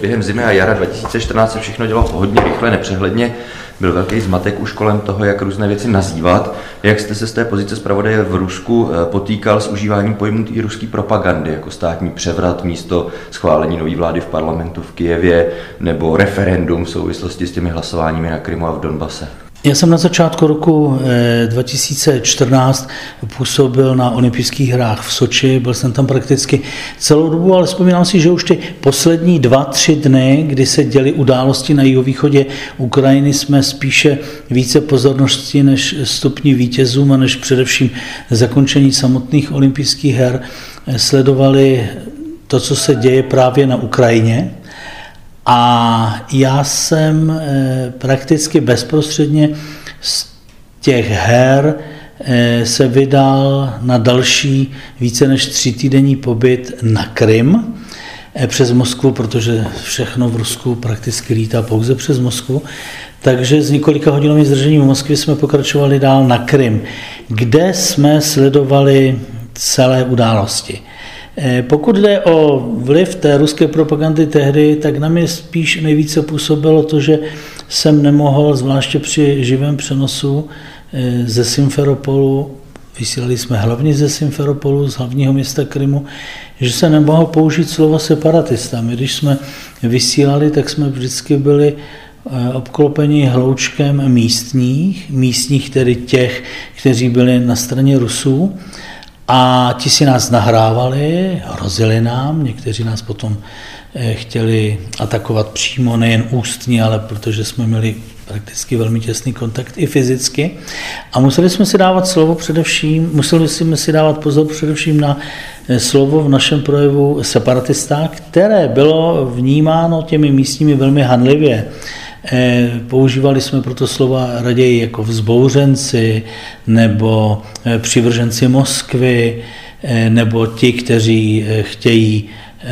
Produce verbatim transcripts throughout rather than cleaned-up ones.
Během zimy a jara dva tisíce čtrnáct se všechno dělo hodně rychle, nepřehledně. Byl velký zmatek už kolem toho, jak různé věci nazývat. Jak jste se z té pozice zpravodaje v Rusku potýkal s užíváním pojmů i ruské propagandy, jako státní převrat místo schválení nové vlády v parlamentu v Kyjevě nebo referendum v souvislosti s těmi hlasováními na Krymu a v Donbase? Já jsem na začátku roku dva tisíce čtrnáct působil na olympijských hrách v Soči, byl jsem tam prakticky celou dobu, ale vzpomínám si, že už ty poslední dva, tři dny, kdy se děly události na jihovýchodě Ukrajiny, jsme spíše více pozornosti než stupni vítězům a než především zakončení samotných olympijských her sledovali to, co se děje právě na Ukrajině. A já jsem prakticky bezprostředně z těch her se vydal na další více než třítýdenní pobyt na Krym přes Moskvu, protože všechno v Rusku prakticky lítá pouze přes Moskvu. Takže z několika hodinovým zdržením v Moskvě jsme pokračovali dál na Krym, kde jsme sledovali celé události. Pokud jde o vliv té ruské propagandy tehdy, tak na mě spíš nejvíce působilo to, že jsem nemohl, zvláště při živém přenosu ze Simferopolu, vysílali jsme hlavně ze Simferopolu, z hlavního města Krymu, že jsem nemohl použít slovo separatista. My, když jsme vysílali, tak jsme vždycky byli obklopeni hloučkem místních, místních tedy těch, kteří byli na straně Rusů. A ti si nás nahrávali, hrozili nám, někteří nás potom chtěli atakovat přímo, nejen ústně, ale protože jsme měli prakticky velmi těsný kontakt i fyzicky. A museli jsme si dávat slovo především, museli jsme si dávat pozor především na slovo v našem projevu separatista, které bylo vnímáno těmi místními velmi hanlivě. Používali jsme proto slova raději jako vzbouřenci nebo přivrženci Moskvy nebo ti, kteří chtějí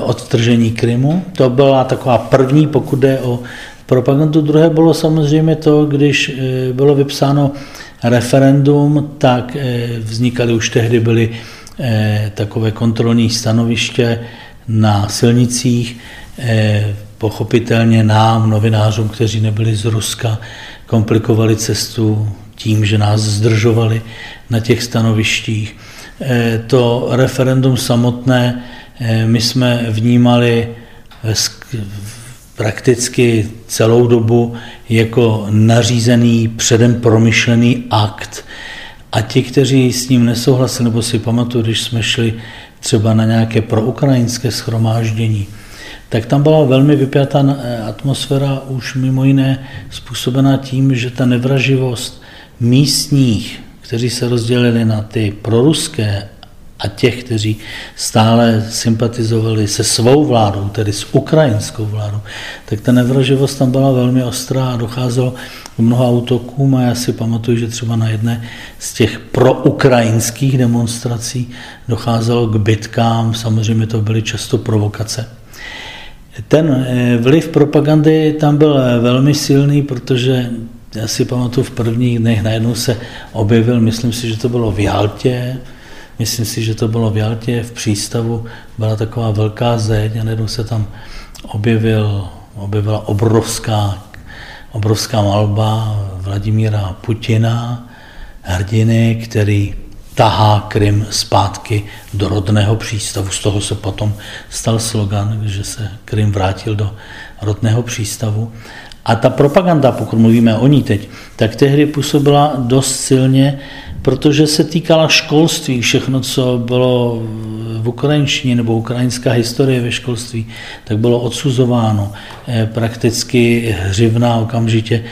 odtržení Krymu. To byla taková první, pokud jde o propagandu. Druhé bylo samozřejmě to, když bylo vypsáno referendum, tak vznikaly už tehdy byly takové kontrolní stanoviště na silnicích, pochopitelně nám, novinářům, kteří nebyli z Ruska, komplikovali cestu tím, že nás zdržovali na těch stanovištích. To referendum samotné my jsme vnímali prakticky celou dobu jako nařízený, předem promyšlený akt. A ti, kteří s ním nesouhlasili, nebo si pamatuju, když jsme šli třeba na nějaké proukrajinské shromáždění, tak tam byla velmi vypjatá atmosféra, už mimo jiné způsobená tím, že ta nevraživost místních, kteří se rozdělili na ty proruské a těch, kteří stále sympatizovali se svou vládou, tedy s ukrajinskou vládou, tak ta nevraživost tam byla velmi ostrá a docházelo k mnoha útokům a já si pamatuju, že třeba na jedné z těch proukrajinských demonstrací docházelo k bitkám, samozřejmě to byly často provokace. Ten vliv propagandy tam byl velmi silný, protože já si pamatuju v prvních dnech najednou se objevil, myslím si, že to bylo v Jaltě, myslím si, že to bylo v Jaltě, v přístavu byla taková velká zeď a najednou se tam objevil, objevila obrovská, obrovská malba Vladimíra Putina, hrdiny, který tahá Krym zpátky do rodného přístavu. Z toho se potom stal slogan, že se Krym vrátil do rodného přístavu. A ta propaganda, pokud mluvíme o ní teď, tak tehdy působila dost silně, protože se týkala školství, všechno, co bylo v ukrajinštině nebo ukrajinská historie ve školství, tak bylo odsuzováno. Prakticky hřivna okamžitě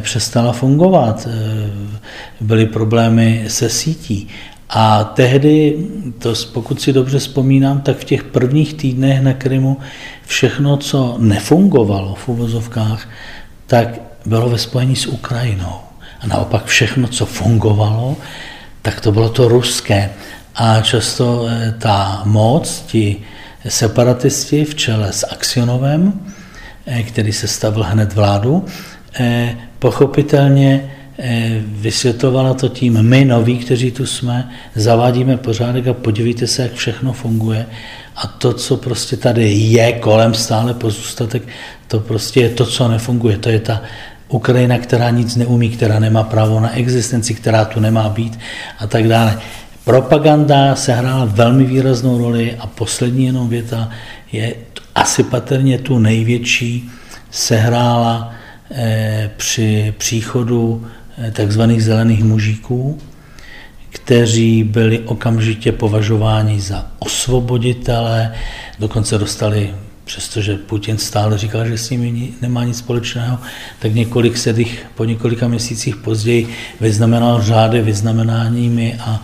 přestala fungovat. Byly problémy se sítí. A tehdy, to, pokud si dobře vzpomínám, tak v těch prvních týdnech na Krymu všechno, co nefungovalo v uvozovkách, tak bylo ve spojení s Ukrajinou. A naopak všechno, co fungovalo, tak to bylo to ruské. A často ta moc, ti separatisti v čele s Aksionovem, který sestavil hned vládu, pochopitelně Vysvětlovala to tím, my noví, kteří tu jsme, zavádíme pořádek a podívejte se, jak všechno funguje a to, co prostě tady je kolem stále pozůstatek, to prostě je to, co nefunguje. To je ta Ukrajina, která nic neumí, která nemá právo na existenci, která tu nemá být a tak dále. Propaganda sehrála velmi výraznou roli a poslední jenom věta je asi patrně tu největší sehrála eh, při příchodu takzvaných zelených mužíků, kteří byli okamžitě považováni za osvoboditele, dokonce dostali, přestože Putin stále říkal, že s nimi nemá nic společného, tak několik set jich po několika měsících později vyznamenal řády vyznamenáními a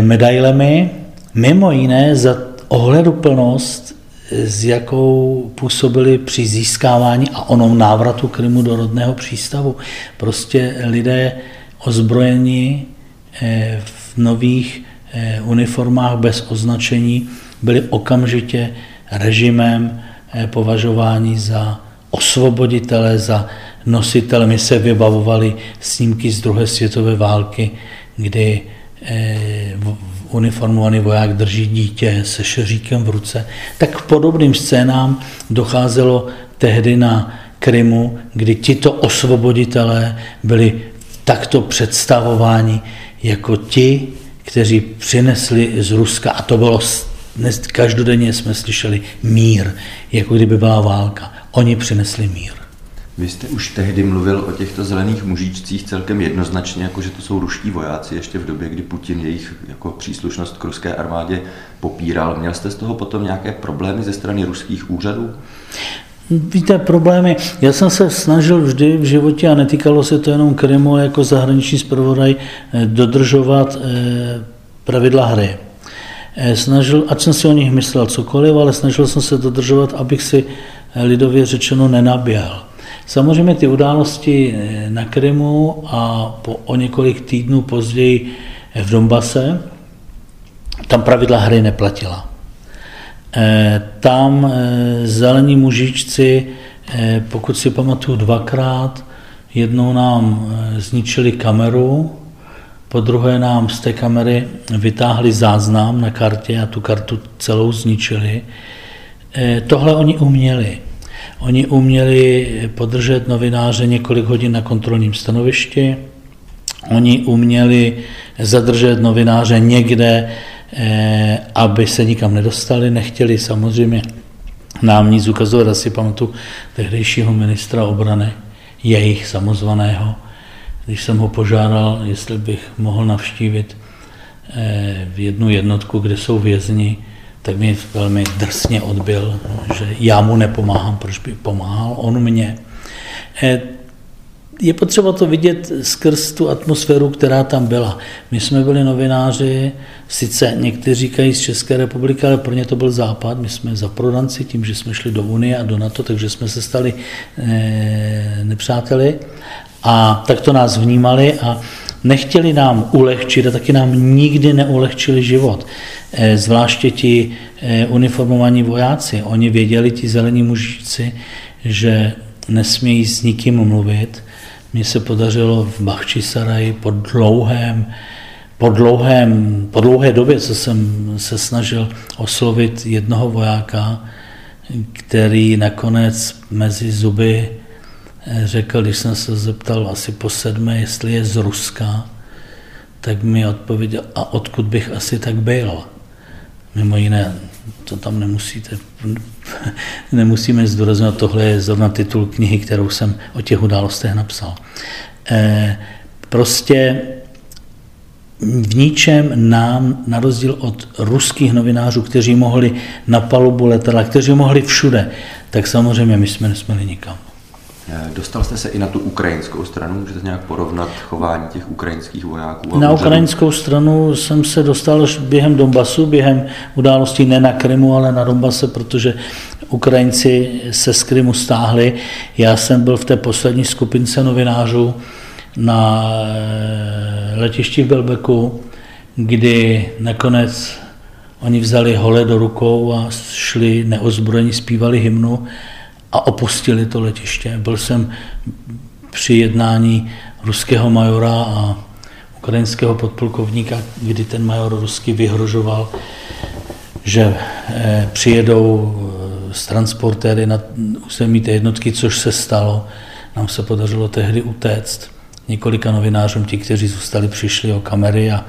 medailemi, mimo jiné za ohleduplnost, s jakou působili při získávání a onom návratu Krymu do rodného přístavu. Prostě lidé ozbrojeni v nových uniformách bez označení byli okamžitě režimem považováni za osvoboditele, za nositele. My se vybavovali snímky z druhé světové války, kdy uniformovaný voják drží dítě se šeříkem v ruce, tak k podobným scénám docházelo tehdy na Krymu, kdy tito osvoboditelé byli takto představováni jako ti, kteří přinesli z Ruska, a to bylo, každodenně jsme slyšeli mír, jako kdyby byla válka. Oni přinesli mír. Vy jste už tehdy mluvil o těchto zelených mužíčcích celkem jednoznačně, jako že to jsou ruští vojáci ještě v době, kdy Putin jejich jako příslušnost k ruské armádě popíral. Měl jste z toho potom nějaké problémy ze strany ruských úřadů? Víte, problémy. Já jsem se snažil vždy v životě, a netýkalo se to jenom Krymu, jako zahraniční zpravodaj, dodržovat pravidla hry. Snažil, ať jsem si o nich myslel cokoliv, ale snažil jsem se dodržovat, abych si lidově řečeno nenaběhl. Samozřejmě ty události na Krymu a po, o několik týdnů později v Donbase, tam pravidla hry neplatila. E, tam e, zelení mužičci, e, pokud si pamatuju dvakrát, jednou nám e, zničili kameru, po druhé nám z té kamery vytáhli záznam na kartě a tu kartu celou zničili. E, tohle oni uměli. Oni uměli podržet novináře několik hodin na kontrolním stanovišti, oni uměli zadržet novináře někde, eh, aby se nikam nedostali, nechtěli samozřejmě nám nic ukazovat, asi pamatuju tehdejšího ministra obrany, jejich samozvaného, když jsem ho požádal, jestli bych mohl navštívit eh, jednu jednotku, kde jsou vězni, tak mi velmi drsně odbil, že já mu nepomáhám, proč by pomáhal on mně. Je potřeba to vidět skrz tu atmosféru, která tam byla. My jsme byli novináři, sice někteří říkají z České republiky, ale pro ně to byl Západ, my jsme zaprodanci tím, že jsme šli do Unie a do NATO, takže jsme se stali nepřáteli a tak to nás vnímali a nechtěli nám ulehčit a taky nám nikdy neulehčili život. Zvláště ti uniformovaní vojáci. Oni věděli, ti zelení mužičci, že nesmějí s nikým mluvit. Mně se podařilo v Bahčisaraji po dlouhém, po, dlouhém, po dlouhé době, co jsem se snažil oslovit jednoho vojáka, který nakonec mezi zuby řekl, když jsem se zeptal asi po sedmé, jestli je z Ruska, tak mi odpověděl, a odkud bych asi tak byl. Mimo jiné, to tam nemusíte, nemusíme zdůrazňovat, tohle je zrovna titul knihy, kterou jsem o těch událostech napsal. E, prostě v ničem nám, na rozdíl od ruských novinářů, kteří mohli na palubu letadla, kteří mohli všude, tak samozřejmě my jsme nesměli nikam. Dostal jste se i na tu ukrajinskou stranu, můžete nějak porovnat chování těch ukrajinských vojáků? Na ukrajinskou stranu jsem se dostal až během Donbasu, během událostí ne na Krymu, ale na Donbase, protože Ukrajinci se z Krymu stáhli. Já jsem byl v té poslední skupince novinářů na letišti v Belbeku, kdy nakonec oni vzali hole do rukou a šli neozbrojení, zpívali hymnu a opustili to letiště. Byl jsem při jednání ruského majora a ukrajinského podplukovníka, kdy ten major rusky vyhrožoval, že přijedou z transportéry na území té jednotky, což se stalo. Nám se podařilo tehdy utéct. Několika novinářům, ti, kteří zůstali, přišli o kamery a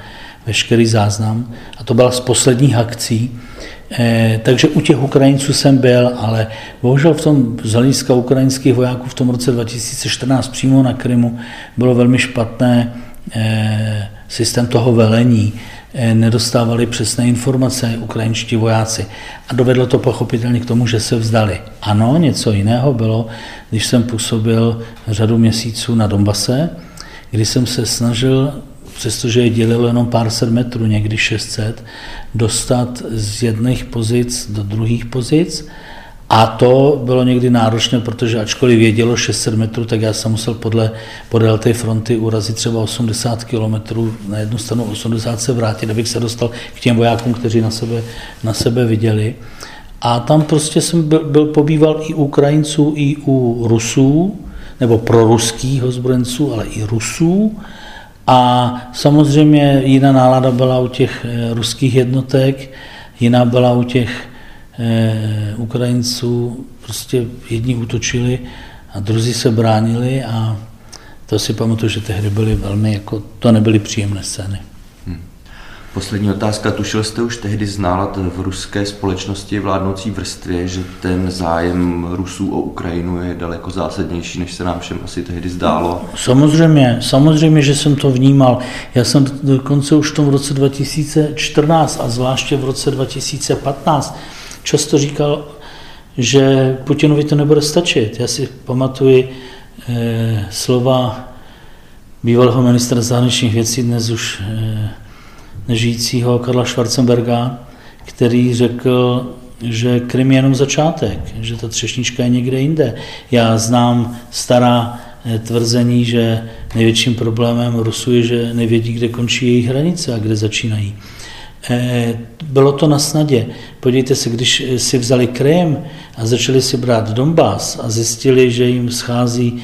veškerý záznam. A to byla z posledních akcí. E, takže u těch Ukrajinců jsem byl, ale bohužel v tom z hlediska ukrajinských vojáků v tom roce dva tisíce čtrnáct přímo na Krymu bylo velmi špatné e, systém toho velení. E, nedostávali přesné informace ukrajinští vojáci. A dovedlo to pochopitelně k tomu, že se vzdali. Ano, něco jiného bylo, když jsem působil řadu měsíců na Donbase, kdy jsem se snažil, přestože je dělilo jenom pár set metrů, někdy šest set, dostat z jedných pozic do druhých pozic. A to bylo někdy náročné, protože ačkoliv vědělo šest set metrů, tak já jsem musel podle, podél té fronty urazit třeba osmdesát kilometrů, na jednu stranu osmdesát se vrátit, abych se dostal k těm vojákům, kteří na sebe, na sebe viděli. A tam prostě jsem byl, byl pobýval i u Ukrajinců, i u Rusů, nebo proruských ozbrojenců, ale i Rusů. A samozřejmě jiná nálada byla u těch ruských jednotek, jiná byla u těch e, Ukrajinců, prostě jedni útočili a druzí se bránili a to si pamatuju, že tehdy byly velmi, jako, to nebyly příjemné scény. Hmm. Poslední otázka, tušil jste už tehdy znát v ruské společnosti vládnoucí vrstvě, že ten zájem Rusů o Ukrajinu je daleko zásadnější, než se nám všem asi tehdy zdálo? Samozřejmě, samozřejmě, že jsem to vnímal. Já jsem dokonce už v tom roce dva tisíce čtrnáct a zvláště v roce dva tisíce patnáct často říkal, že Putinovi to nebude stačit. Já si pamatuji eh, slova bývalého ministra zahraničních věcí, dnes už eh, žijícího Karla Schwarzenberga, který řekl, že Krym je jenom začátek, že ta třešnička je někde jinde. Já znám stará tvrzení, že největším problémem Rusů je, že nevědí, kde končí jejich hranice a kde začínají. Bylo to na snadě. Podívejte se, když si vzali Krym a začali si brát Donbas a zjistili, že jim schází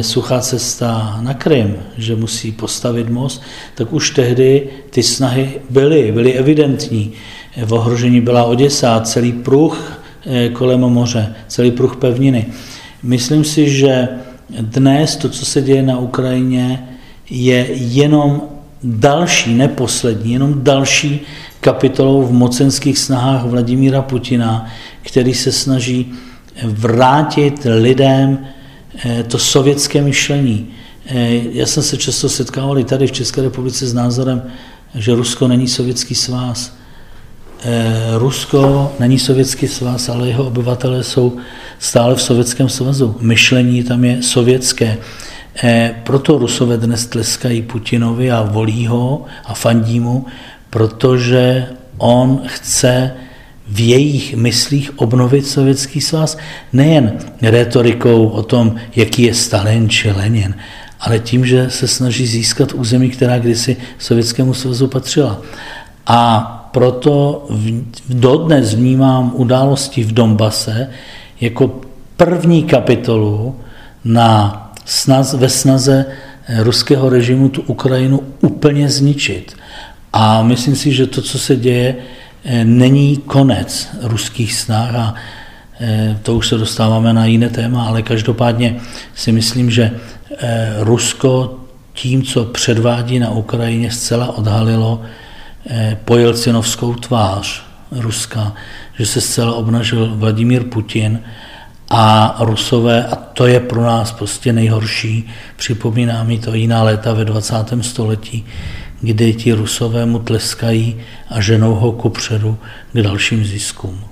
suchá cesta na Krym, že musí postavit most, tak už tehdy ty snahy byly, byly evidentní. V ohrožení byla Oděsa, celý pruh kolem moře, celý pruh pevniny. Myslím si, že dnes to, co se děje na Ukrajině, je jenom další, ne poslední, jenom další kapitolou v mocenských snahách Vladimíra Putina, který se snaží vrátit lidem to sovětské myšlení. Já jsem se často setkával i tady v České republice s názorem, že Rusko není sovětský svaz. Rusko není sovětský svaz, ale jeho obyvatelé jsou stále v Sovětském svazu. Myšlení tam je sovětské. Proto Rusové dnes tleskají Putinovi a volí ho a fandí mu, protože on chce v jejich myslích obnovit Sovětský svaz nejen retorikou o tom, jaký je Stalin či Lenin, ale tím, že se snaží získat území, která kdysi Sovětskému svazu patřila. A proto v, dodnes vnímám události v Donbase jako první kapitolu na snaz, ve snaze ruského režimu tu Ukrajinu úplně zničit. A myslím si, že to, co se děje, není konec ruských snah a to už se dostáváme na jiné téma, ale každopádně si myslím, že Rusko tím, co předvádí na Ukrajině, zcela odhalilo pojelcinovskou tvář Ruska, že se zcela obnažil Vladimír Putin a Rusové, a to je pro nás prostě nejhorší, připomíná mi to jiná léta ve dvacátém století, kdy ti Rusové mu tleskají a ženou ho kupředu k dalším ziskům.